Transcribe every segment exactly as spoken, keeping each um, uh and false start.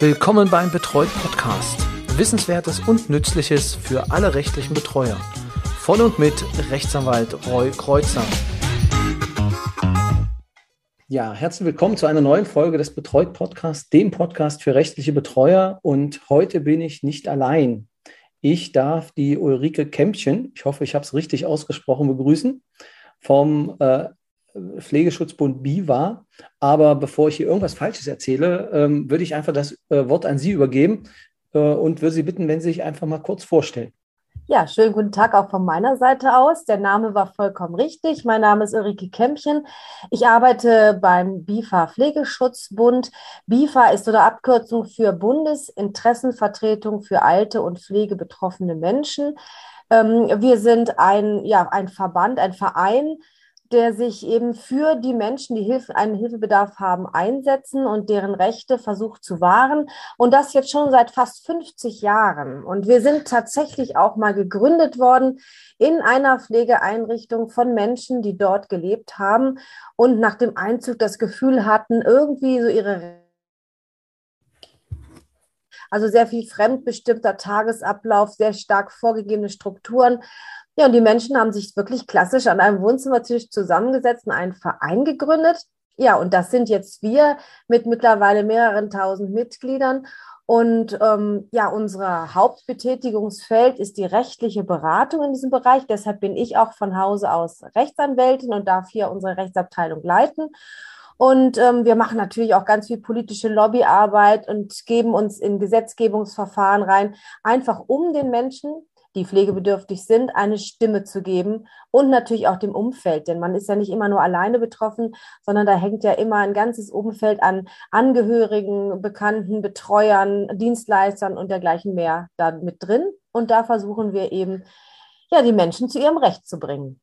Willkommen beim Betreut Podcast. Wissenswertes und Nützliches für alle rechtlichen Betreuer. Von und mit Rechtsanwalt Roy Kreuzer. Ja, herzlich willkommen zu einer neuen Folge des Betreut Podcasts, dem Podcast für rechtliche Betreuer. Und heute bin ich nicht allein. Ich darf die Ulrike Kempchen, ich hoffe, ich habe es richtig ausgesprochen, begrüßen, vom äh, Pflegeschutzbund B I W A. Aber bevor ich hier irgendwas Falsches erzähle, ähm, würde ich einfach das äh, Wort an Sie übergeben äh, und würde Sie bitten, wenn Sie sich einfach mal kurz vorstellen. Ja, schönen guten Tag auch von meiner Seite aus. Der Name war vollkommen richtig. Mein Name ist Ulrike Kempchen. Ich arbeite beim B I W A Pflegeschutzbund. B I W A ist unter Abkürzung für Bundesinteressenvertretung für alte und pflegebetroffene Menschen. Wir sind ein, ja, ein Verband, ein Verein, der sich eben für die Menschen, die Hilfe, einen Hilfebedarf haben, einsetzen und deren Rechte versucht zu wahren. Und das jetzt schon seit fast fünfzig Jahren. Und wir sind tatsächlich auch mal gegründet worden in einer Pflegeeinrichtung von Menschen, die dort gelebt haben und nach dem Einzug das Gefühl hatten, irgendwie so ihre, also sehr viel fremdbestimmter Tagesablauf, sehr stark vorgegebene Strukturen. Ja, und die Menschen haben sich wirklich klassisch an einem Wohnzimmertisch zusammengesetzt und einen Verein gegründet. Ja, und das sind jetzt wir mit mittlerweile mehreren tausend Mitgliedern. Und ähm, ja, unser Hauptbetätigungsfeld ist die rechtliche Beratung in diesem Bereich. Deshalb bin ich auch von Hause aus Rechtsanwältin und darf hier unsere Rechtsabteilung leiten. Und ähm, wir machen natürlich auch ganz viel politische Lobbyarbeit und geben uns in Gesetzgebungsverfahren rein, einfach um den Menschen, die pflegebedürftig sind, eine Stimme zu geben und natürlich auch dem Umfeld. Denn man ist ja nicht immer nur alleine betroffen, sondern da hängt ja immer ein ganzes Umfeld an Angehörigen, Bekannten, Betreuern, Dienstleistern und dergleichen mehr da mit drin. Und da versuchen wir eben, ja, die Menschen zu ihrem Recht zu bringen.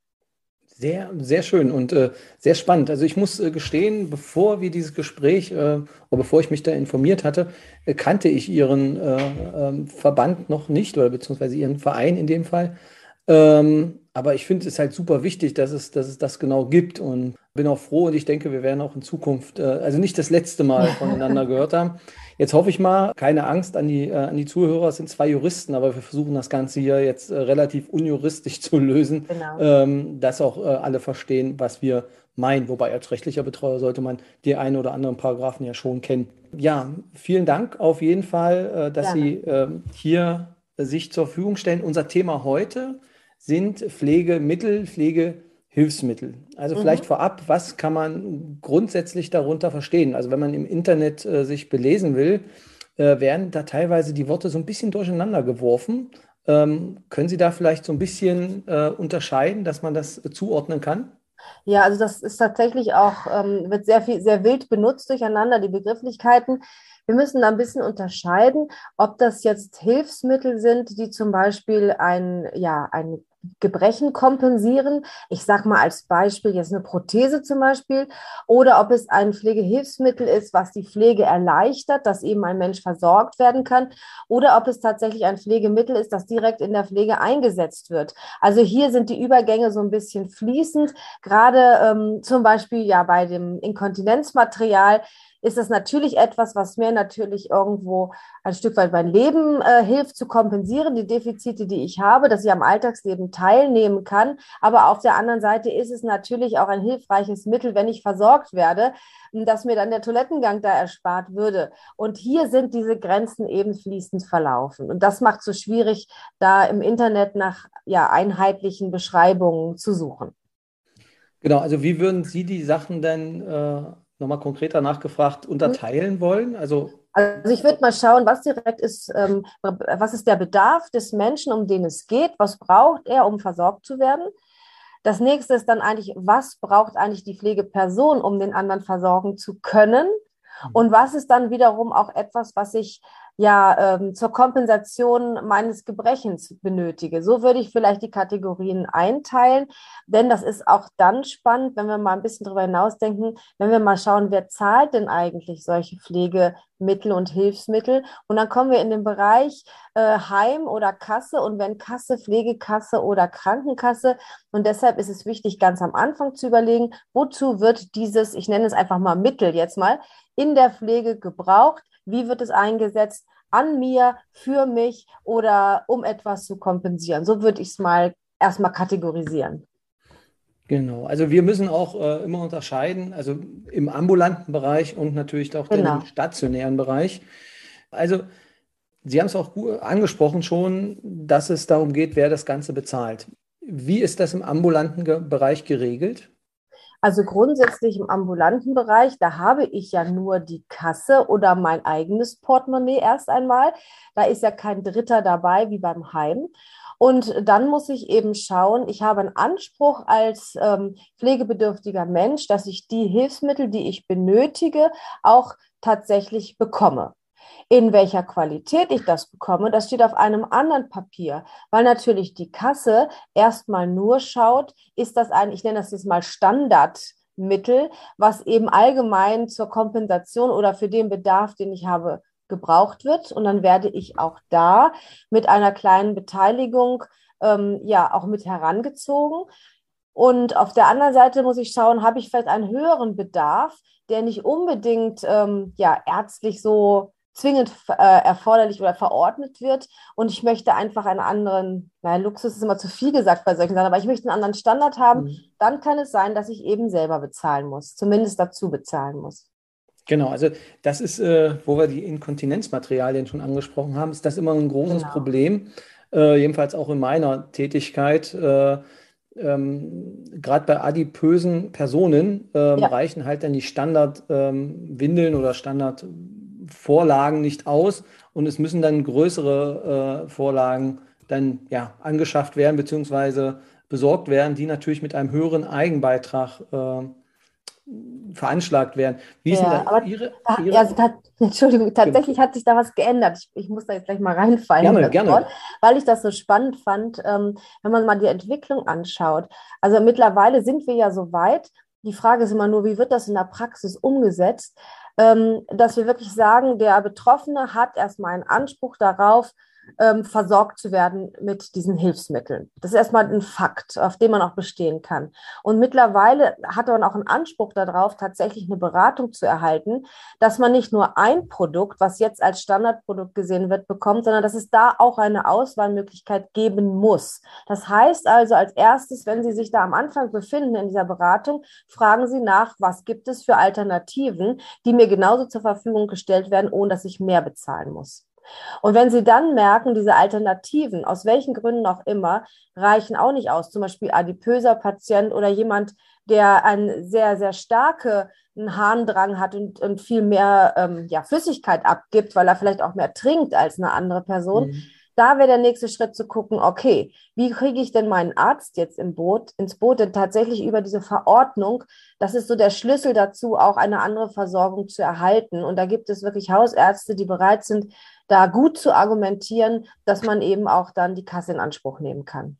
Sehr, sehr schön und äh, sehr spannend. Also ich muss äh, gestehen, bevor wir dieses Gespräch äh, oder bevor ich mich da informiert hatte, äh, kannte ich Ihren äh, äh, Verband noch nicht oder beziehungsweise Ihren Verein in dem Fall. Ähm, aber ich finde es halt super wichtig, dass es, dass es das genau gibt und bin auch froh und ich denke, wir werden auch in Zukunft, äh, also nicht das letzte Mal voneinander gehört haben. Jetzt hoffe ich mal, keine Angst an die, äh, an die Zuhörer, es sind zwei Juristen, aber wir versuchen das Ganze hier jetzt äh, relativ unjuristisch zu lösen, genau. ähm, dass auch äh, alle verstehen, was wir meinen. Wobei als rechtlicher Betreuer sollte man die einen oder anderen Paragraphen ja schon kennen. Ja, vielen Dank auf jeden Fall, äh, dass Gerne. Sie äh, hier äh, sich zur Verfügung stellen. Unser Thema heute sind Pflegemittel, Pflegehilfsmittel. Also mhm. vielleicht vorab, was kann man grundsätzlich darunter verstehen? Also wenn man im Internet äh, sich belesen will, äh, werden da teilweise die Worte so ein bisschen durcheinander geworfen. Ähm, können Sie da vielleicht so ein bisschen äh, unterscheiden, dass man das äh, zuordnen kann? Ja, also das ist tatsächlich auch, ähm, wird sehr viel, sehr wild benutzt durcheinander, die Begrifflichkeiten. Wir müssen da ein bisschen unterscheiden, ob das jetzt Hilfsmittel sind, die zum Beispiel ein, ja, ein Gebrechen kompensieren. Ich sage mal als Beispiel jetzt eine Prothese zum Beispiel. Oder ob es ein Pflegehilfsmittel ist, was die Pflege erleichtert, dass eben ein Mensch versorgt werden kann. Oder ob es tatsächlich ein Pflegemittel ist, das direkt in der Pflege eingesetzt wird. Also hier sind die Übergänge so ein bisschen fließend. Gerade ähm, zum Beispiel ja bei dem Inkontinenzmaterial ist das natürlich etwas, was mir natürlich irgendwo ein Stück weit mein Leben äh, hilft zu kompensieren, die Defizite, die ich habe, dass ich am Alltagsleben teilnehmen kann. Aber auf der anderen Seite ist es natürlich auch ein hilfreiches Mittel, wenn ich versorgt werde, dass mir dann der Toilettengang da erspart würde. Und hier sind diese Grenzen eben fließend verlaufen. Und das macht es so schwierig, da im Internet nach ja, einheitlichen Beschreibungen zu suchen. Genau, also wie würden Sie die Sachen denn äh nochmal konkreter nachgefragt, unterteilen wollen? Also, also ich würde mal schauen, was direkt ist, ähm, was ist der Bedarf des Menschen, um den es geht? Was braucht er, um versorgt zu werden? Das nächste ist dann eigentlich, was braucht eigentlich die Pflegeperson, um den anderen versorgen zu können? Und was ist dann wiederum auch etwas, was ich ja ähm, zur Kompensation meines Gebrechens benötige? So würde ich vielleicht die Kategorien einteilen, denn das ist auch dann spannend, wenn wir mal ein bisschen darüber hinausdenken, wenn wir mal schauen, wer zahlt denn eigentlich solche Pflegemittel und Hilfsmittel? Und dann kommen wir in den Bereich äh, Heim oder Kasse und wenn Kasse, Pflegekasse oder Krankenkasse. Und deshalb ist es wichtig, ganz am Anfang zu überlegen, wozu wird dieses, ich nenne es einfach mal Mittel jetzt mal, in der Pflege gebraucht, wie wird es eingesetzt, an mir, für mich oder um etwas zu kompensieren. So würde ich es mal erstmal kategorisieren. Genau, also wir müssen auch äh, immer unterscheiden, also im ambulanten Bereich und natürlich auch genau. Im stationären Bereich. Also Sie haben es auch angesprochen schon, dass es darum geht, wer das Ganze bezahlt. Wie ist das im ambulanten Ge- Bereich geregelt? Also grundsätzlich im ambulanten Bereich, da habe ich ja nur die Kasse oder mein eigenes Portemonnaie erst einmal. Da ist ja kein Dritter dabei wie beim Heim. Und dann muss ich eben schauen, ich habe einen Anspruch als ähm, pflegebedürftiger Mensch, dass ich die Hilfsmittel, die ich benötige, auch tatsächlich bekomme. In welcher Qualität ich das bekomme, das steht auf einem anderen Papier, weil natürlich die Kasse erstmal nur schaut, ist das ein, ich nenne das jetzt mal Standardmittel, was eben allgemein zur Kompensation oder für den Bedarf, den ich habe, gebraucht wird. Und dann werde ich auch da mit einer kleinen Beteiligung ähm, ja auch mit herangezogen. Und auf der anderen Seite muss ich schauen, habe ich vielleicht einen höheren Bedarf, der nicht unbedingt ähm, ja, ärztlich so zwingend äh, erforderlich oder verordnet wird. Und ich möchte einfach einen anderen, naja, Luxus ist immer zu viel gesagt bei solchen Sachen, aber ich möchte einen anderen Standard haben. Mhm. Dann kann es sein, dass ich eben selber bezahlen muss, zumindest dazu bezahlen muss. Genau, also das ist, äh, wo wir die Inkontinenzmaterialien schon angesprochen haben, ist das immer ein großes genau. Problem, äh, jedenfalls auch in meiner Tätigkeit. Äh, Ähm, gerade bei adipösen Personen ähm, ja. reichen halt dann die Standardwindeln ähm, oder Standardvorlagen nicht aus und es müssen dann größere äh, Vorlagen dann ja, angeschafft werden bzw. besorgt werden, die natürlich mit einem höheren Eigenbeitrag äh, veranschlagt werden. Wie sind ja, aber ihre, ihre also ta- Entschuldigung, tatsächlich hat sich da was geändert. Ich, ich muss da jetzt gleich mal reinfallen. Gerne, gerne. Wort, weil ich das so spannend fand, ähm, wenn man mal die Entwicklung anschaut. Also mittlerweile sind wir ja so weit, die Frage ist immer nur, wie wird das in der Praxis umgesetzt, ähm, dass wir wirklich sagen, der Betroffene hat erstmal einen Anspruch darauf, ähm, versorgt zu werden mit diesen Hilfsmitteln. Das ist erstmal ein Fakt, auf den man auch bestehen kann. Und mittlerweile hat man auch einen Anspruch darauf, tatsächlich eine Beratung zu erhalten, dass man nicht nur ein Produkt, was jetzt als Standardprodukt gesehen wird, bekommt, sondern dass es da auch eine Auswahlmöglichkeit geben muss. Das heißt also, als erstes, wenn Sie sich da am Anfang befinden in dieser Beratung, fragen Sie nach, was gibt es für Alternativen, die mir genauso zur Verfügung gestellt werden, ohne dass ich mehr bezahlen muss. Und wenn Sie dann merken, diese Alternativen, aus welchen Gründen auch immer, reichen auch nicht aus, zum Beispiel adipöser Patient oder jemand, der einen sehr, sehr starken Harndrang hat und, und viel mehr ähm, ja, Flüssigkeit abgibt, weil er vielleicht auch mehr trinkt als eine andere Person, mhm. Da wäre der nächste Schritt zu gucken, okay, wie kriege ich denn meinen Arzt jetzt im Boot, ins Boot, denn tatsächlich über diese Verordnung, das ist so der Schlüssel dazu, auch eine andere Versorgung zu erhalten. Und da gibt es wirklich Hausärzte, die bereit sind, da gut zu argumentieren, dass man eben auch dann die Kasse in Anspruch nehmen kann.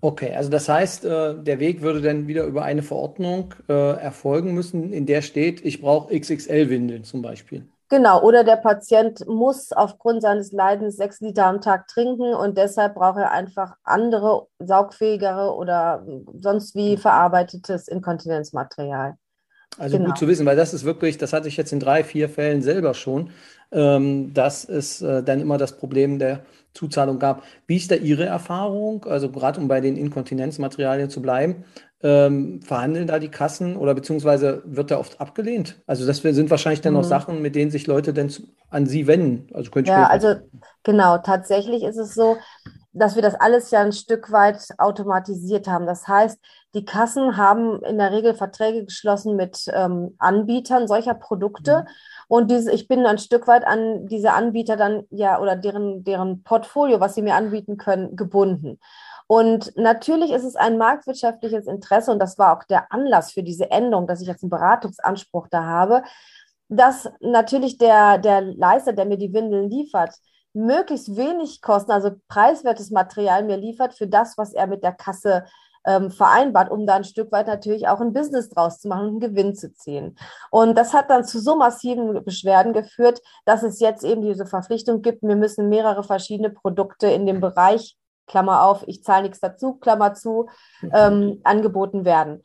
Okay, also das heißt, der Weg würde dann wieder über eine Verordnung erfolgen müssen, in der steht, ich brauche X X L-Windeln zum Beispiel. Genau, oder der Patient muss aufgrund seines Leidens sechs Liter am Tag trinken und deshalb braucht er einfach andere, saugfähigere oder sonst wie verarbeitetes Inkontinenzmaterial. Also genau. Gut zu wissen, weil das ist wirklich, das hatte ich jetzt in drei, vier Fällen selber schon, ähm, dass es äh, dann immer das Problem der Zuzahlung gab. Wie ist da Ihre Erfahrung? Also gerade um bei den Inkontinenzmaterialien zu bleiben, ähm, verhandeln da die Kassen oder beziehungsweise wird da oft abgelehnt? Also das sind wahrscheinlich dann mhm. noch Sachen, mit denen sich Leute dann zu, an Sie wenden. Also könnte ich ja, also genau, tatsächlich ist es so, dass wir das alles ja ein Stück weit automatisiert haben. Das heißt, die Kassen haben in der Regel Verträge geschlossen mit ähm, Anbietern solcher Produkte. Mhm. Und diese, ich bin ein Stück weit an diese Anbieter dann, ja, oder deren, deren Portfolio, was sie mir anbieten können, gebunden. Und natürlich ist es ein marktwirtschaftliches Interesse, und das war auch der Anlass für diese Änderung, dass ich jetzt einen Beratungsanspruch da habe, dass natürlich der, der Leister, der mir die Windeln liefert, möglichst wenig Kosten, also preiswertes Material mir liefert für das, was er mit der Kasse ähm, vereinbart, um da ein Stück weit natürlich auch ein Business draus zu machen und einen Gewinn zu ziehen. Und das hat dann zu so massiven Beschwerden geführt, dass es jetzt eben diese Verpflichtung gibt, wir müssen mehrere verschiedene Produkte in dem Bereich, Klammer auf, ich zahle nichts dazu, Klammer zu, ähm, angeboten werden.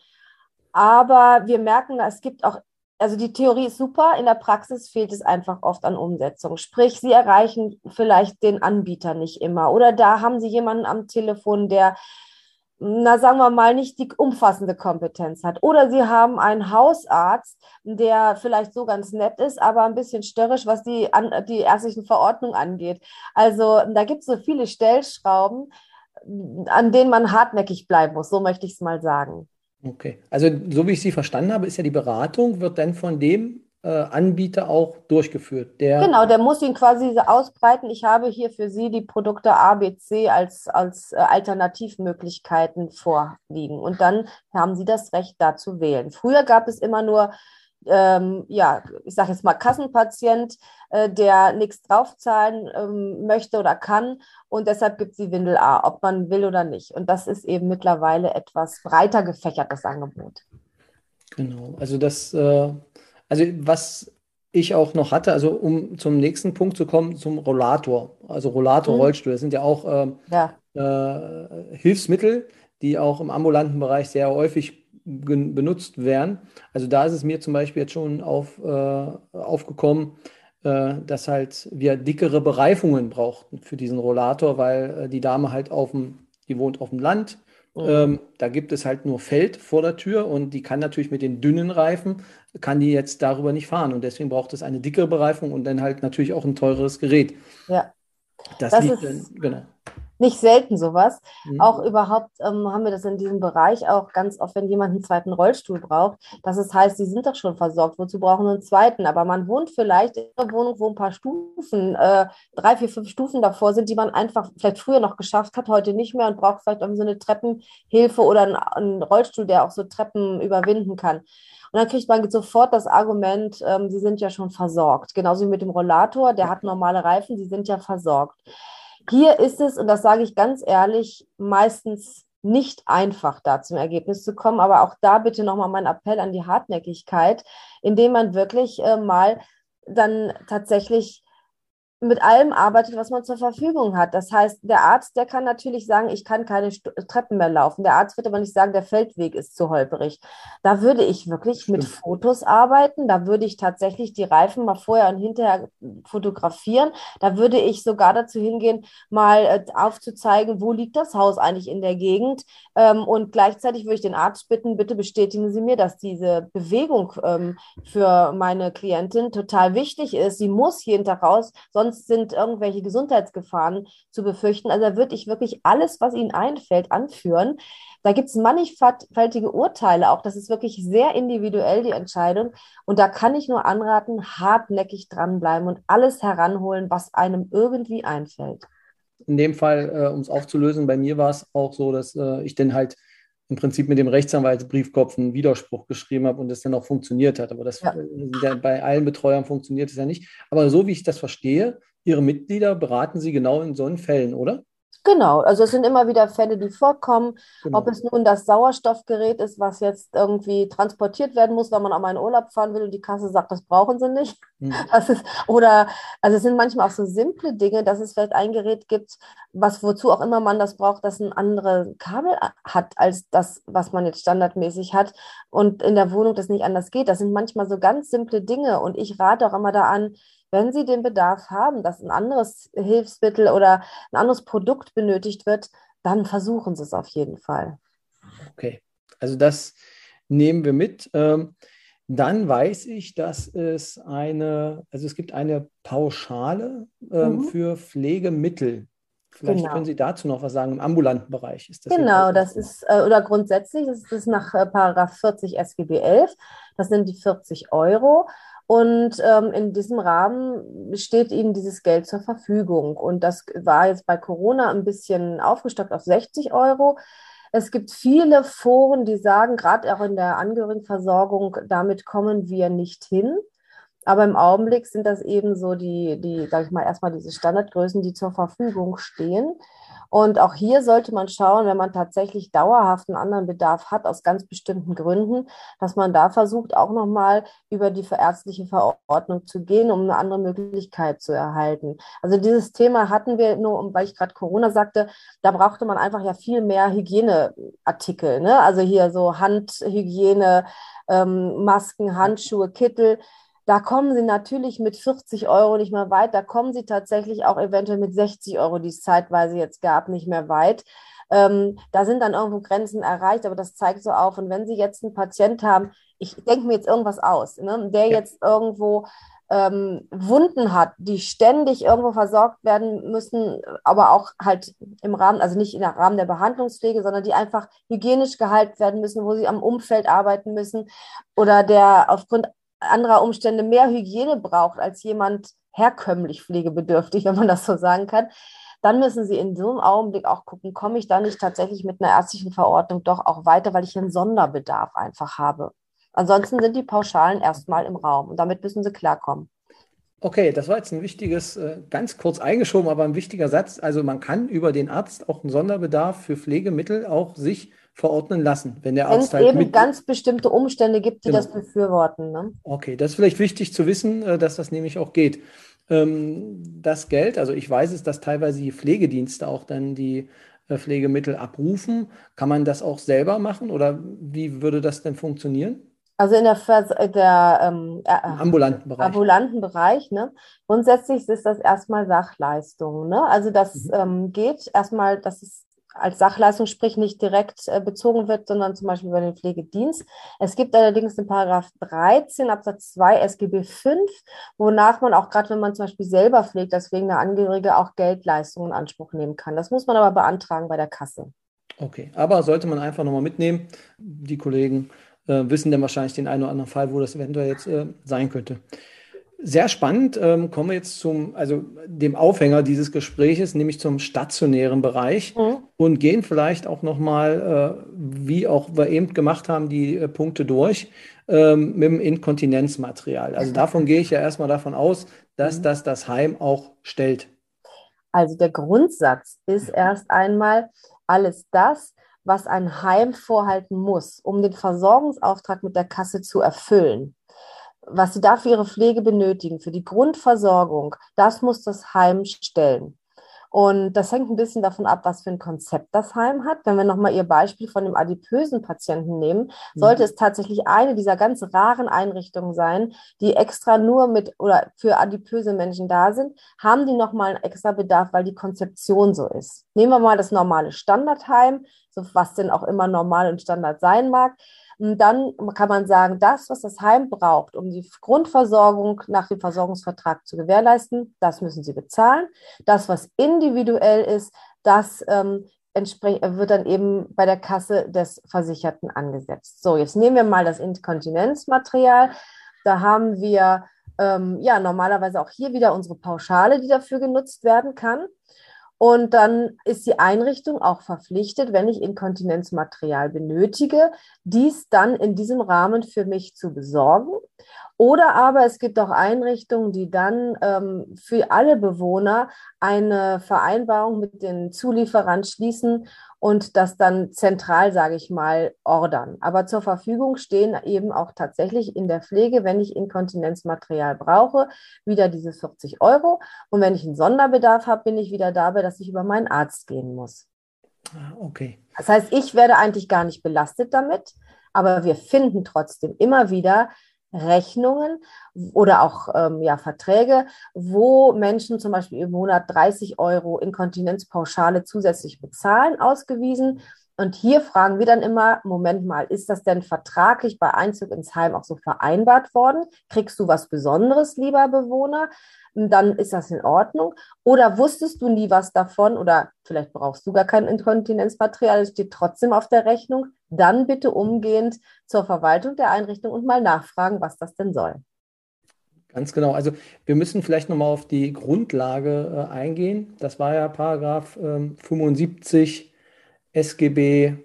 Aber wir merken, es gibt auch also die Theorie ist super, in der Praxis fehlt es einfach oft an Umsetzung. Sprich, sie erreichen vielleicht den Anbieter nicht immer oder da haben sie jemanden am Telefon, der, na sagen wir mal, nicht die umfassende Kompetenz hat. Oder sie haben einen Hausarzt, der vielleicht so ganz nett ist, aber ein bisschen störrisch, was die, die ärztlichen Verordnungen angeht. Also da gibt es so viele Stellschrauben, an denen man hartnäckig bleiben muss, so möchte ich es mal sagen. Okay, also so wie ich Sie verstanden habe, ist ja die Beratung, wird dann von dem äh, Anbieter auch durchgeführt. Der genau, der muss ihn quasi ausbreiten. Ich habe hier für Sie die Produkte A, B, C als, als äh, Alternativmöglichkeiten vorliegen. Und dann haben Sie das Recht, da zu wählen. Früher gab es immer nur, ähm, ja, ich sage jetzt mal Kassenpatient, äh, der nichts draufzahlen ähm, möchte oder kann. Und deshalb gibt es die Windel A, ob man will oder nicht. Und das ist eben mittlerweile etwas breiter gefächertes Angebot. Genau, also das, äh, also was ich auch noch hatte, also um zum nächsten Punkt zu kommen, zum Rollator, also Rollator, mhm. Rollstuhl, das sind ja auch äh, ja. Äh, Hilfsmittel, die auch im ambulanten Bereich sehr häufig gen- benutzt werden. Also da ist es mir zum Beispiel jetzt schon auf, äh, aufgekommen, dass halt wir dickere Bereifungen brauchten für diesen Rollator, weil die Dame halt auf dem, die wohnt auf dem Land, mhm. ähm, da gibt es halt nur Feld vor der Tür und die kann natürlich mit den dünnen Reifen, kann die jetzt darüber nicht fahren und deswegen braucht es eine dickere Bereifung und dann halt natürlich auch ein teureres Gerät. Ja. Das, das liegt ist dann, genau. Nicht selten sowas. Mhm. Auch überhaupt ähm, haben wir das in diesem Bereich auch ganz oft, wenn jemand einen zweiten Rollstuhl braucht, dass es heißt, die sind doch schon versorgt, wozu brauchen wir einen zweiten? Aber man wohnt vielleicht in einer Wohnung, wo ein paar Stufen, äh, drei, vier, fünf Stufen davor sind, die man einfach vielleicht früher noch geschafft hat, heute nicht mehr und braucht vielleicht irgendwie so eine Treppenhilfe oder einen, einen Rollstuhl, der auch so Treppen überwinden kann. Und dann kriegt man sofort das Argument, ähm, sie sind ja schon versorgt. Genauso wie mit dem Rollator, der hat normale Reifen, sie sind ja versorgt. Hier ist es, und das sage ich ganz ehrlich, meistens nicht einfach, da zum Ergebnis zu kommen. Aber auch da bitte nochmal mein Appell an die Hartnäckigkeit, indem man wirklich äh, mal dann tatsächlich mit allem arbeitet, was man zur Verfügung hat. Das heißt, der Arzt, der kann natürlich sagen, ich kann keine Treppen mehr laufen. Der Arzt wird aber nicht sagen, der Feldweg ist zu holperig. Da würde ich wirklich mit Fotos arbeiten. Da würde ich tatsächlich die Reifen mal vorher und hinterher fotografieren. Da würde ich sogar dazu hingehen, mal aufzuzeigen, wo liegt das Haus eigentlich in der Gegend. Und gleichzeitig würde ich den Arzt bitten, bitte bestätigen Sie mir, dass diese Bewegung für meine Klientin total wichtig ist. Sie muss jeden Tag raus, sonst sind irgendwelche Gesundheitsgefahren zu befürchten. Also da würde ich wirklich alles, was Ihnen einfällt, anführen. Da gibt es mannigfaltige Urteile auch. Das ist wirklich sehr individuell, die Entscheidung. Und da kann ich nur anraten, hartnäckig dranbleiben und alles heranholen, was einem irgendwie einfällt. In dem Fall, äh, um es aufzulösen, bei mir war es auch so, dass äh, ich dann halt im Prinzip mit dem Rechtsanwaltsbriefkopf einen Widerspruch geschrieben habe und das dann auch funktioniert hat. Aber das ja. Ja, bei allen Betreuern funktioniert es ja nicht. Aber so wie ich das verstehe, Ihre Mitglieder beraten Sie genau in solchen Fällen, oder? Genau, also es sind immer wieder Fälle, die vorkommen. Genau. Ob es nun das Sauerstoffgerät ist, was jetzt irgendwie transportiert werden muss, weil man auch mal in Urlaub fahren will und die Kasse sagt, das brauchen sie nicht. Mhm. Das ist, oder, also es sind manchmal auch so simple Dinge, dass es vielleicht ein Gerät gibt, was wozu auch immer man das braucht, das ein anderes Kabel hat, als das, was man jetzt standardmäßig hat und in der Wohnung das nicht anders geht. Das sind manchmal so ganz simple Dinge und ich rate auch immer da an, wenn Sie den Bedarf haben, dass ein anderes Hilfsmittel oder ein anderes Produkt benötigt wird, dann versuchen Sie es auf jeden Fall. Okay, also das nehmen wir mit. Dann weiß ich, dass es eine, also es gibt eine Pauschale mhm. für Pflegemittel. Vielleicht genau. können Sie dazu noch was sagen, im ambulanten Bereich ist das. Genau, das ist, oder grundsätzlich, das ist nach Paragraph vierzig S G B elf, das sind die vierzig Euro. Und ähm, in diesem Rahmen steht Ihnen dieses Geld zur Verfügung. Und das war jetzt bei Corona ein bisschen aufgestockt auf sechzig Euro. Es gibt viele Foren, die sagen, gerade auch in der Angehörigenversorgung, damit kommen wir nicht hin. Aber im Augenblick sind das eben so die, die, sag ich mal, erstmal diese Standardgrößen, die zur Verfügung stehen. Und auch hier sollte man schauen, wenn man tatsächlich dauerhaft einen anderen Bedarf hat, aus ganz bestimmten Gründen, dass man da versucht, auch nochmal über die ärztliche Verordnung zu gehen, um eine andere Möglichkeit zu erhalten. Also dieses Thema hatten wir nur, weil ich gerade Corona sagte, da brauchte man einfach ja viel mehr Hygieneartikel, ne? Also hier so Handhygiene, ähm, Masken, Handschuhe, Kittel. Da kommen Sie natürlich mit vierzig Euro nicht mehr weit. Da kommen Sie tatsächlich auch eventuell mit sechzig Euro, die es zeitweise jetzt gab, nicht mehr weit. Ähm, da sind dann irgendwo Grenzen erreicht, aber das zeigt so auf. Und wenn Sie jetzt einen Patient haben, ich denke mir jetzt irgendwas aus, ne, der ja. jetzt irgendwo ähm, Wunden hat, die ständig irgendwo versorgt werden müssen, aber auch halt im Rahmen, also nicht im Rahmen der Behandlungspflege, sondern die einfach hygienisch gehalten werden müssen, wo sie am Umfeld arbeiten müssen oder der aufgrund anderer Umstände mehr Hygiene braucht als jemand herkömmlich pflegebedürftig, wenn man das so sagen kann, dann müssen Sie in so einem Augenblick auch gucken, komme ich da nicht tatsächlich mit einer ärztlichen Verordnung doch auch weiter, weil ich einen Sonderbedarf einfach habe. Ansonsten sind die Pauschalen erstmal im Raum und damit müssen Sie klarkommen. Okay, das war jetzt ein wichtiges, ganz kurz eingeschoben, aber ein wichtiger Satz. Also man kann über den Arzt auch einen Sonderbedarf für Pflegemittel auch sich verordnen lassen, wenn der Arzt halt eben mit ganz bestimmte Umstände gibt, die genau. das befürworten. Ne? Okay, das ist vielleicht wichtig zu wissen, dass das nämlich auch geht. Das Geld, also ich weiß es, dass teilweise die Pflegedienste auch dann die Pflegemittel abrufen. Kann man das auch selber machen oder wie würde das denn funktionieren? Also in der, der ähm, äh, ambulanten Bereich, ambulanten Bereich ne? Grundsätzlich ist das erstmal Sachleistung. Ne? Also das mhm. ähm, geht erstmal, das ist als Sachleistung, sprich nicht direkt äh, bezogen wird, sondern zum Beispiel über den Pflegedienst. Es gibt allerdings den § dreizehn Absatz zwei S G B fünf, wonach man auch gerade, wenn man zum Beispiel selber pflegt, als pflegender Angehörige auch Geldleistungen in Anspruch nehmen kann. Das muss man aber beantragen bei der Kasse. Okay, aber sollte man einfach nochmal mitnehmen, die Kollegen äh, wissen dann wahrscheinlich den einen oder anderen Fall, wo das eventuell jetzt äh, sein könnte. Sehr spannend. Ähm, kommen wir jetzt zum, also dem Aufhänger dieses Gespräches, nämlich zum stationären Bereich mhm. und gehen vielleicht auch nochmal, äh, wie auch wir eben gemacht haben, die äh, Punkte durch ähm, mit dem Inkontinenzmaterial. Also davon gehe ich ja erstmal davon aus, dass mhm. das das Heim auch stellt. Also der Grundsatz ist erst einmal alles das, was ein Heim vorhalten muss, um den Versorgungsauftrag mit der Kasse zu erfüllen. Was sie da für ihre Pflege benötigen, für die Grundversorgung, das muss das Heim stellen. Und das hängt ein bisschen davon ab, was für ein Konzept das Heim hat. Wenn wir nochmal Ihr Beispiel von dem adipösen Patienten nehmen, sollte mhm. es tatsächlich eine dieser ganz raren Einrichtungen sein, die extra nur mit oder für adipöse Menschen da sind, haben die nochmal einen extra Bedarf, weil die Konzeption so ist. Nehmen wir mal das normale Standardheim, so was denn auch immer normal und Standard sein mag. Und dann kann man sagen, das, was das Heim braucht, um die Grundversorgung nach dem Versorgungsvertrag zu gewährleisten, das müssen Sie bezahlen. Das, was individuell ist, das ähm, entspre- wird dann eben bei der Kasse des Versicherten angesetzt. So, jetzt nehmen wir mal das Inkontinenzmaterial. Da haben wir ähm, ja normalerweise auch hier wieder unsere Pauschale, die dafür genutzt werden kann. Und dann ist die Einrichtung auch verpflichtet, wenn ich Inkontinenzmaterial benötige, dies dann in diesem Rahmen für mich zu besorgen. Oder aber es gibt auch Einrichtungen, die dann ähm, für alle Bewohner eine Vereinbarung mit den Zulieferern schließen und das dann zentral, sage ich mal, ordern. Aber zur Verfügung stehen eben auch tatsächlich in der Pflege, wenn ich Inkontinenzmaterial brauche, wieder diese vierzig Euro. Und wenn ich einen Sonderbedarf habe, bin ich wieder dabei, dass ich über meinen Arzt gehen muss. Okay. Das heißt, ich werde eigentlich gar nicht belastet damit, aber wir finden trotzdem immer wieder Rechnungen oder auch ähm, ja, Verträge, wo Menschen zum Beispiel im Monat dreißig Euro Inkontinenzpauschale zusätzlich bezahlen, ausgewiesen. Und hier fragen wir dann immer, Moment mal, ist das denn vertraglich bei Einzug ins Heim auch so vereinbart worden? Kriegst du was Besonderes, lieber Bewohner? Dann ist das in Ordnung. Oder wusstest du nie was davon? Oder vielleicht brauchst du gar kein Inkontinenzmaterial, es steht trotzdem auf der Rechnung. Dann bitte umgehend zur Verwaltung der Einrichtung und mal nachfragen, was das denn soll. Ganz genau. Also wir müssen vielleicht nochmal auf die Grundlage äh, eingehen. Das war ja Paragraph äh, fünfundsiebzig S G B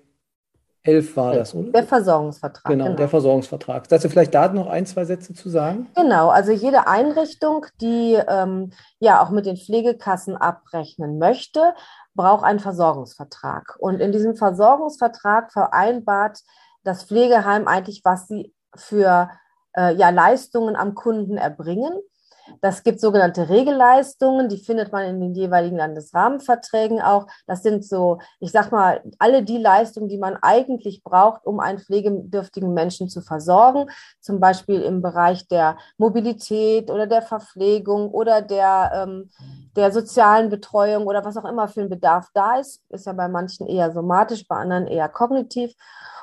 elf war das, oder? Der Versorgungsvertrag. Genau, genau, der Versorgungsvertrag. Darfst du vielleicht da noch ein, zwei Sätze zu sagen? Genau, also jede Einrichtung, die ähm, ja auch mit den Pflegekassen abrechnen möchte, braucht einen Versorgungsvertrag. Und in diesem Versorgungsvertrag vereinbart das Pflegeheim eigentlich, was sie für äh, ja, Leistungen am Kunden erbringen. Das gibt sogenannte Regelleistungen, die findet man in den jeweiligen Landesrahmenverträgen auch. Das sind so, ich sag mal, alle die Leistungen, die man eigentlich braucht, um einen pflegebedürftigen Menschen zu versorgen. Zum Beispiel im Bereich der Mobilität oder der Verpflegung oder der, ähm, der sozialen Betreuung oder was auch immer für einen Bedarf da ist. Ist ja bei manchen eher somatisch, bei anderen eher kognitiv.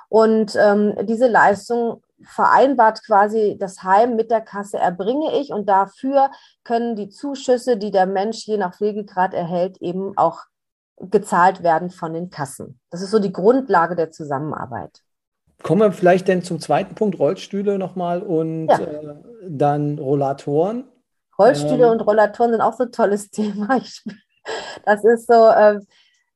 Und ähm, diese Leistungen vereinbart quasi das Heim mit der Kasse, erbringe ich, und dafür können die Zuschüsse, die der Mensch je nach Pflegegrad erhält, eben auch gezahlt werden von den Kassen. Das ist so die Grundlage der Zusammenarbeit. Kommen wir vielleicht denn zum zweiten Punkt, Rollstühle nochmal und ja. äh, dann Rollatoren. Rollstühle ähm. und Rollatoren sind auch so ein tolles Thema. Ich, das ist so... Äh,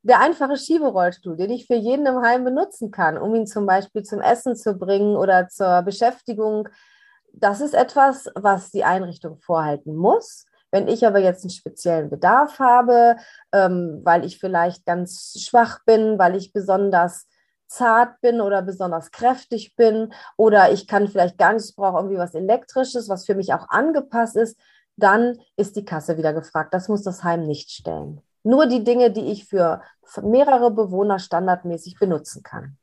Der einfache Schieberollstuhl, den ich für jeden im Heim benutzen kann, um ihn zum Beispiel zum Essen zu bringen oder zur Beschäftigung, das ist etwas, was die Einrichtung vorhalten muss. Wenn ich aber jetzt einen speziellen Bedarf habe, ähm, weil ich vielleicht ganz schwach bin, weil ich besonders zart bin oder besonders kräftig bin oder ich kann vielleicht gar nicht, ich brauche irgendwie was Elektrisches, was für mich auch angepasst ist, dann ist die Kasse wieder gefragt. Das muss das Heim nicht stellen. Nur die Dinge, die ich für mehrere Bewohner standardmäßig benutzen kann.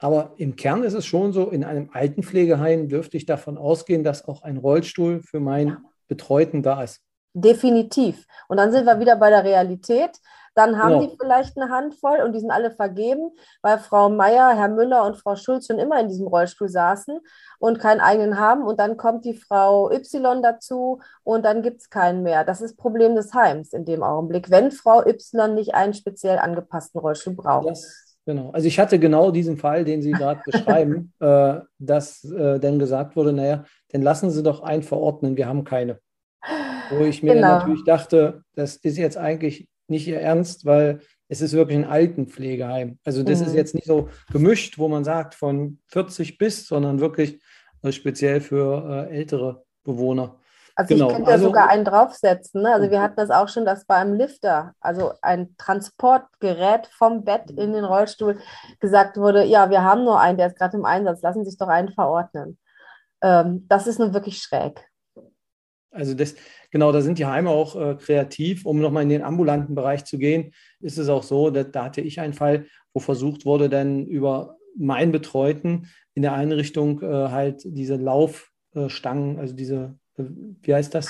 Aber im Kern ist es schon so, in einem Altenpflegeheim dürfte ich davon ausgehen, dass auch ein Rollstuhl für meinen ja. Betreuten da ist. Definitiv. Und dann sind wir wieder bei der Realität. Dann haben genau. die vielleicht eine Handvoll und die sind alle vergeben, weil Frau Meier, Herr Müller und Frau Schulz schon immer in diesem Rollstuhl saßen und keinen eigenen haben. Und dann kommt die Frau Y dazu und dann gibt es keinen mehr. Das ist Problem des Heims in dem Augenblick, wenn Frau Y nicht einen speziell angepassten Rollstuhl braucht. Das, genau. Also ich hatte genau diesen Fall, den Sie gerade beschreiben, äh, dass äh, dann gesagt wurde, naja, dann lassen Sie doch einen verordnen, wir haben keine. Wo ich mir genau. dann natürlich dachte, das ist jetzt eigentlich... nicht ihr Ernst, weil es ist wirklich ein Altenpflegeheim. Also das mhm. ist jetzt nicht so gemischt, wo man sagt von vierzig bis, sondern wirklich speziell für ältere Bewohner. Also genau. ich könnte ja also, sogar einen draufsetzen. Ne? Also wir hatten das auch schon, dass bei einem Lifter, also ein Transportgerät vom Bett in den Rollstuhl, gesagt wurde, ja, wir haben nur einen, der ist gerade im Einsatz, lassen Sie sich doch einen verordnen. Ähm, das ist nun wirklich schräg. Also das, genau, da sind die Heime auch äh, kreativ. Um nochmal in den ambulanten Bereich zu gehen, ist es auch so, dass, da hatte ich einen Fall, wo versucht wurde, dann über meinen Betreuten in der Einrichtung äh, halt diese Laufstangen, äh, also diese, äh, wie heißt das?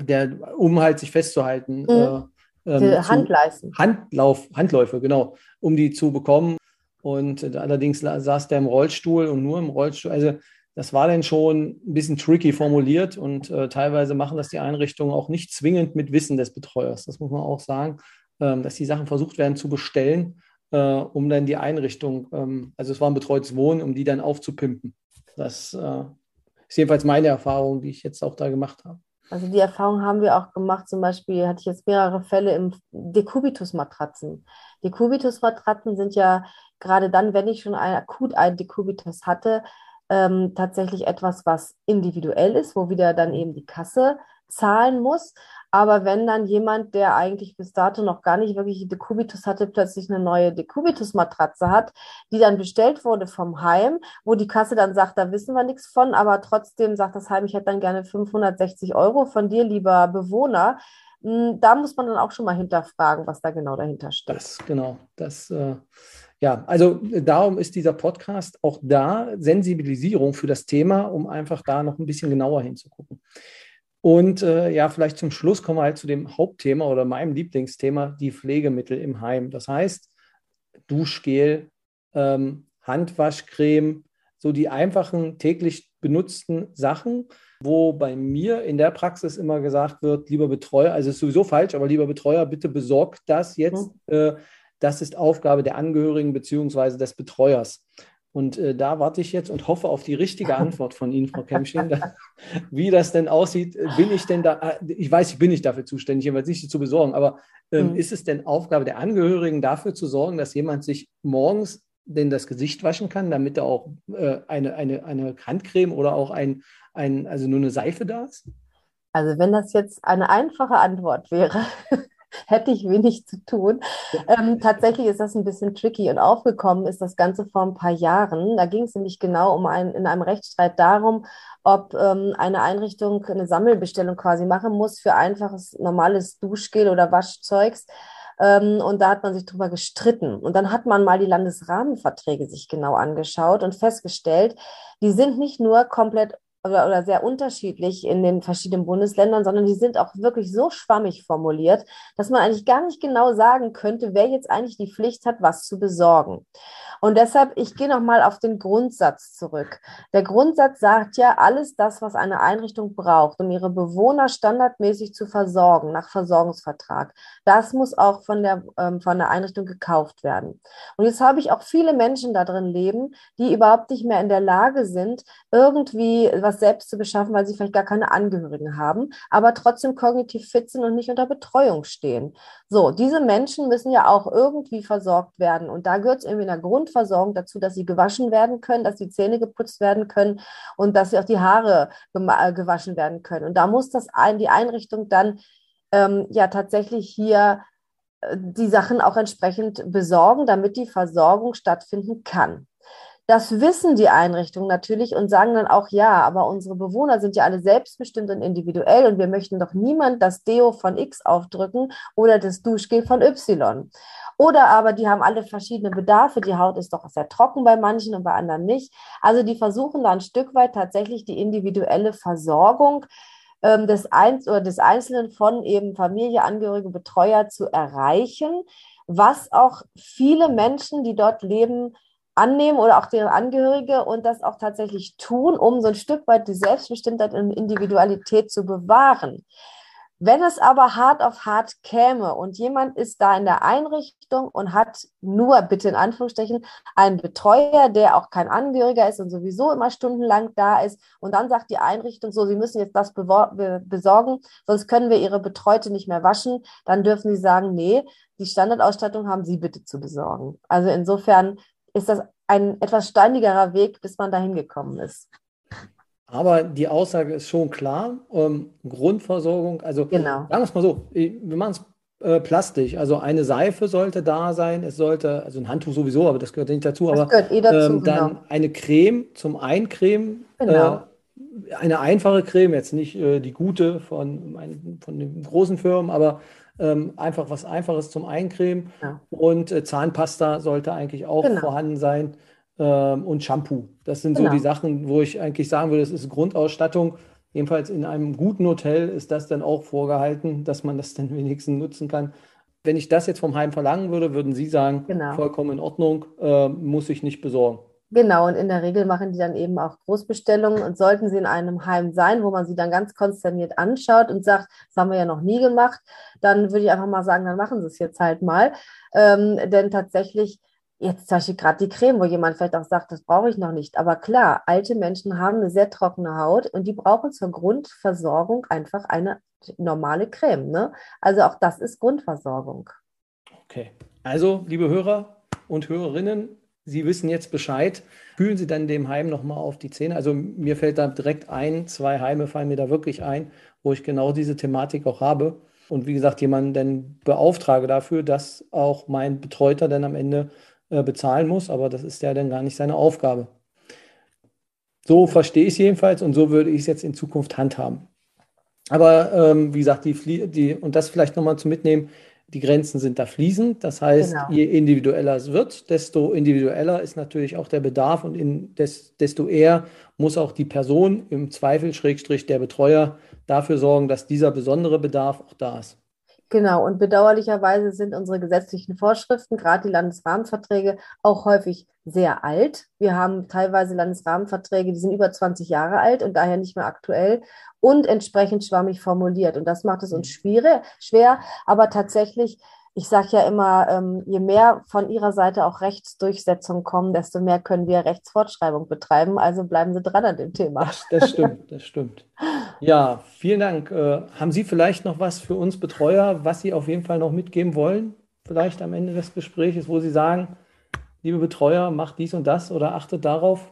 Der, um halt sich festzuhalten. Mhm. Äh, ähm, die Handleisten. Handlauf, Handläufe, genau, um die zu bekommen. Und äh, allerdings saß der im Rollstuhl und nur im Rollstuhl, also das war dann schon ein bisschen tricky formuliert und äh, teilweise machen das die Einrichtungen auch nicht zwingend mit Wissen des Betreuers. Das muss man auch sagen, ähm, dass die Sachen versucht werden zu bestellen, äh, um dann die Einrichtung, ähm, also es war ein betreutes Wohnen, um die dann aufzupimpen. Das äh, ist jedenfalls meine Erfahrung, die ich jetzt auch da gemacht habe. Also die Erfahrung haben wir auch gemacht, zum Beispiel hatte ich jetzt mehrere Fälle im Dekubitus-Matratzen. Dekubitus-Matratzen sind ja gerade dann, wenn ich schon ein, akut einen Dekubitus hatte, Ähm, tatsächlich etwas, was individuell ist, wo wieder dann eben die Kasse zahlen muss. Aber wenn dann jemand, der eigentlich bis dato noch gar nicht wirklich Dekubitus hatte, plötzlich eine neue Dekubitus-Matratze hat, die dann bestellt wurde vom Heim, wo die Kasse dann sagt, da wissen wir nichts von, aber trotzdem sagt das Heim, ich hätte dann gerne fünfhundertsechzig Euro von dir, lieber Bewohner. Da muss man dann auch schon mal hinterfragen, was da genau dahinter steht. Das, genau, das... Äh Ja, also darum ist dieser Podcast auch da, Sensibilisierung für das Thema, um einfach da noch ein bisschen genauer hinzugucken. Und äh, ja, vielleicht zum Schluss kommen wir halt zu dem Hauptthema oder meinem Lieblingsthema, die Pflegemittel im Heim. Das heißt, Duschgel, ähm, Handwaschcreme, so die einfachen täglich benutzten Sachen, wo bei mir in der Praxis immer gesagt wird, lieber Betreuer, also ist sowieso falsch, aber lieber Betreuer, bitte besorgt das jetzt, äh, das ist Aufgabe der Angehörigen bzw. des Betreuers. Und äh, da warte ich jetzt und hoffe auf die richtige Antwort von Ihnen, Frau Kempchen, da, wie das denn aussieht. Bin ich denn da, ich weiß, ich bin nicht dafür zuständig, jedenfalls nicht zu besorgen, aber ähm, mhm. ist es denn Aufgabe der Angehörigen, dafür zu sorgen, dass jemand sich morgens denn das Gesicht waschen kann, damit da auch äh, eine, eine, eine Handcreme oder auch ein, ein, also nur eine Seife da ist? Also wenn das jetzt eine einfache Antwort wäre, hätte ich wenig zu tun. Ähm, tatsächlich ist das ein bisschen tricky und aufgekommen ist das Ganze vor ein paar Jahren. Da ging es nämlich genau um einen, in einem Rechtsstreit darum, ob ähm, eine Einrichtung eine Sammelbestellung quasi machen muss für einfaches, normales Duschgel oder Waschzeugs. Und da hat man sich drüber gestritten. Und dann hat man mal die Landesrahmenverträge sich genau angeschaut und festgestellt, die sind nicht nur komplett oder, oder sehr unterschiedlich in den verschiedenen Bundesländern, sondern die sind auch wirklich so schwammig formuliert, dass man eigentlich gar nicht genau sagen könnte, wer jetzt eigentlich die Pflicht hat, was zu besorgen. Und deshalb, ich gehe nochmal auf den Grundsatz zurück. Der Grundsatz sagt ja, alles das, was eine Einrichtung braucht, um ihre Bewohner standardmäßig zu versorgen, nach Versorgungsvertrag, das muss auch von der, ähm, von der Einrichtung gekauft werden. Und jetzt habe ich auch viele Menschen da drin leben, die überhaupt nicht mehr in der Lage sind, irgendwie was selbst zu beschaffen, weil sie vielleicht gar keine Angehörigen haben, aber trotzdem kognitiv fit sind und nicht unter Betreuung stehen. So, diese Menschen müssen ja auch irgendwie versorgt werden. Und da gehört es irgendwie in der Grund Versorgung dazu, dass sie gewaschen werden können, dass die Zähne geputzt werden können und dass sie auch die Haare gewaschen werden können. Und da muss das ein, die Einrichtung dann ähm, ja tatsächlich hier äh, die Sachen auch entsprechend besorgen, damit die Versorgung stattfinden kann. Das wissen die Einrichtungen natürlich und sagen dann auch, ja, aber unsere Bewohner sind ja alle selbstbestimmt und individuell und wir möchten doch niemand das Deo von X aufdrücken oder das Duschgel von Y. Oder aber die haben alle verschiedene Bedarfe, die Haut ist doch sehr trocken bei manchen und bei anderen nicht. Also die versuchen da ein Stück weit tatsächlich die individuelle Versorgung ähm, des, Einz- oder des Einzelnen von eben Familie, Angehörige, Betreuer zu erreichen, was auch viele Menschen, die dort leben, annehmen oder auch deren Angehörige und das auch tatsächlich tun, um so ein Stück weit die Selbstbestimmtheit und Individualität zu bewahren. Wenn es aber hart auf hart käme und jemand ist da in der Einrichtung und hat nur, bitte in Anführungsstrichen, einen Betreuer, der auch kein Angehöriger ist und sowieso immer stundenlang da ist und dann sagt die Einrichtung so, sie müssen jetzt das besorgen, sonst können wir ihre Betreute nicht mehr waschen, dann dürfen sie sagen, nee, die Standardausstattung haben sie bitte zu besorgen. Also insofern ist das ein etwas steinigerer Weg, bis man dahin gekommen ist. Aber die Aussage ist schon klar, ähm, Grundversorgung, also genau. Sagen wir es mal so, wir machen es äh, plastisch, also eine Seife sollte da sein, es sollte, also ein Handtuch sowieso, aber das gehört nicht dazu, das aber gehört eh dazu, ähm, dann genau. Eine Creme zum Eincremen, genau. äh, eine einfache Creme, jetzt nicht äh, die gute von, mein, von den großen Firmen, aber Ähm, einfach was Einfaches zum Eincremen ja. und äh, Zahnpasta sollte eigentlich auch genau. vorhanden sein ähm, und Shampoo. Das sind genau. so die Sachen, wo ich eigentlich sagen würde, das ist Grundausstattung. Jedenfalls in einem guten Hotel ist das dann auch vorgehalten, dass man das dann wenigstens nutzen kann. Wenn ich das jetzt vom Heim verlangen würde, würden Sie sagen, genau. vollkommen in Ordnung, äh, muss ich nicht besorgen. Genau, und in der Regel machen die dann eben auch Großbestellungen und sollten sie in einem Heim sein, wo man sie dann ganz konsterniert anschaut und sagt, das haben wir ja noch nie gemacht, dann würde ich einfach mal sagen, dann machen sie es jetzt halt mal. Ähm, denn tatsächlich, jetzt zum Beispiel gerade die Creme, wo jemand vielleicht auch sagt, das brauche ich noch nicht. Aber klar, alte Menschen haben eine sehr trockene Haut und die brauchen zur Grundversorgung einfach eine normale Creme. Ne? Also auch das ist Grundversorgung. Okay, also liebe Hörer und Hörerinnen, Sie wissen jetzt Bescheid. Fühlen Sie dann dem Heim nochmal auf die Zähne? Also mir fällt da direkt ein, zwei Heime fallen mir da wirklich ein, wo ich genau diese Thematik auch habe. Und wie gesagt, jemanden dann beauftrage dafür, dass auch mein Betreuter dann am Ende äh, bezahlen muss. Aber das ist ja dann gar nicht seine Aufgabe. So verstehe ich es jedenfalls und so würde ich es jetzt in Zukunft handhaben. Aber ähm, wie gesagt, die, die und das vielleicht nochmal zu mitnehmen, die Grenzen sind da fließend, das heißt, genau. je individueller es wird, desto individueller ist natürlich auch der Bedarf und in des, desto eher muss auch die Person, im Zweifel Schrägstrich der Betreuer, dafür sorgen, dass dieser besondere Bedarf auch da ist. Genau, und bedauerlicherweise sind unsere gesetzlichen Vorschriften, gerade die Landesrahmenverträge, auch häufig sehr alt. Wir haben teilweise Landesrahmenverträge, die sind über zwanzig Jahre alt und daher nicht mehr aktuell und entsprechend schwammig formuliert. Und das macht es uns schwierig, schwer, aber tatsächlich, ich sage ja immer, je mehr von Ihrer Seite auch Rechtsdurchsetzung kommen, desto mehr können wir Rechtsfortschreibung betreiben. Also bleiben Sie dran an dem Thema. Ach, das stimmt, das stimmt. Ja, vielen Dank. Äh, haben Sie vielleicht noch was für uns Betreuer, was Sie auf jeden Fall noch mitgeben wollen? Vielleicht am Ende des Gesprächs, wo Sie sagen, liebe Betreuer, macht dies und das oder achtet darauf?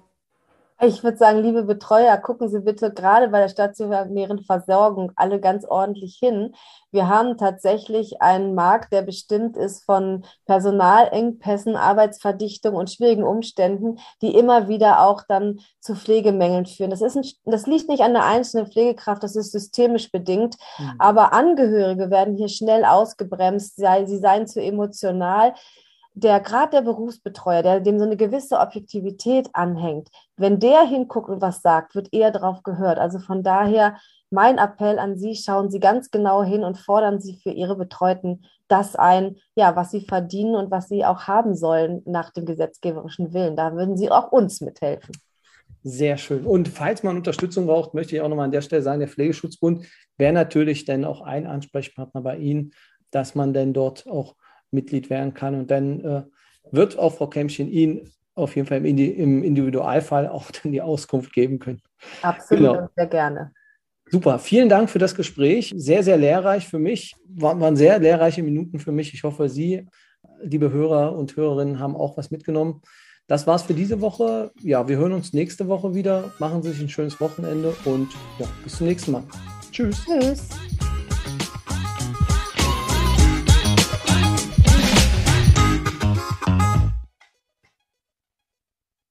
Ich würde sagen, liebe Betreuer, gucken Sie bitte gerade bei der stationären Versorgung alle ganz ordentlich hin. Wir haben tatsächlich einen Markt, der bestimmt ist von Personalengpässen, Arbeitsverdichtung und schwierigen Umständen, die immer wieder auch dann zu Pflegemängeln führen. Das ist ein, das liegt nicht an der einzelnen Pflegekraft, das ist systemisch bedingt. Mhm. Aber Angehörige werden hier schnell ausgebremst, sei, sie seien zu emotional. Der Grad der Berufsbetreuer, der dem so eine gewisse Objektivität anhängt, wenn der hinguckt und was sagt, wird eher drauf gehört. Also von daher mein Appell an Sie, schauen Sie ganz genau hin und fordern Sie für Ihre Betreuten das ein, ja, was sie verdienen und was sie auch haben sollen nach dem gesetzgeberischen Willen. Da würden Sie auch uns mithelfen. Sehr schön. Und falls man Unterstützung braucht, möchte ich auch nochmal an der Stelle sagen, der Pflegeschutzbund wäre natürlich dann auch ein Ansprechpartner bei Ihnen, dass man denn dort auch Mitglied werden kann. Und dann äh, wird auch Frau Kempchen Ihnen auf jeden Fall im, Indi- im Individualfall auch dann die Auskunft geben können. Absolut, genau. Sehr gerne. Super, vielen Dank für das Gespräch. Sehr, sehr lehrreich für mich. War, waren sehr lehrreiche Minuten für mich. Ich hoffe, Sie, liebe Hörer und Hörerinnen, haben auch was mitgenommen. Das war's für diese Woche. Ja, wir hören uns nächste Woche wieder. Machen Sie sich ein schönes Wochenende und ja, bis zum nächsten Mal. Tschüss. Tschüss.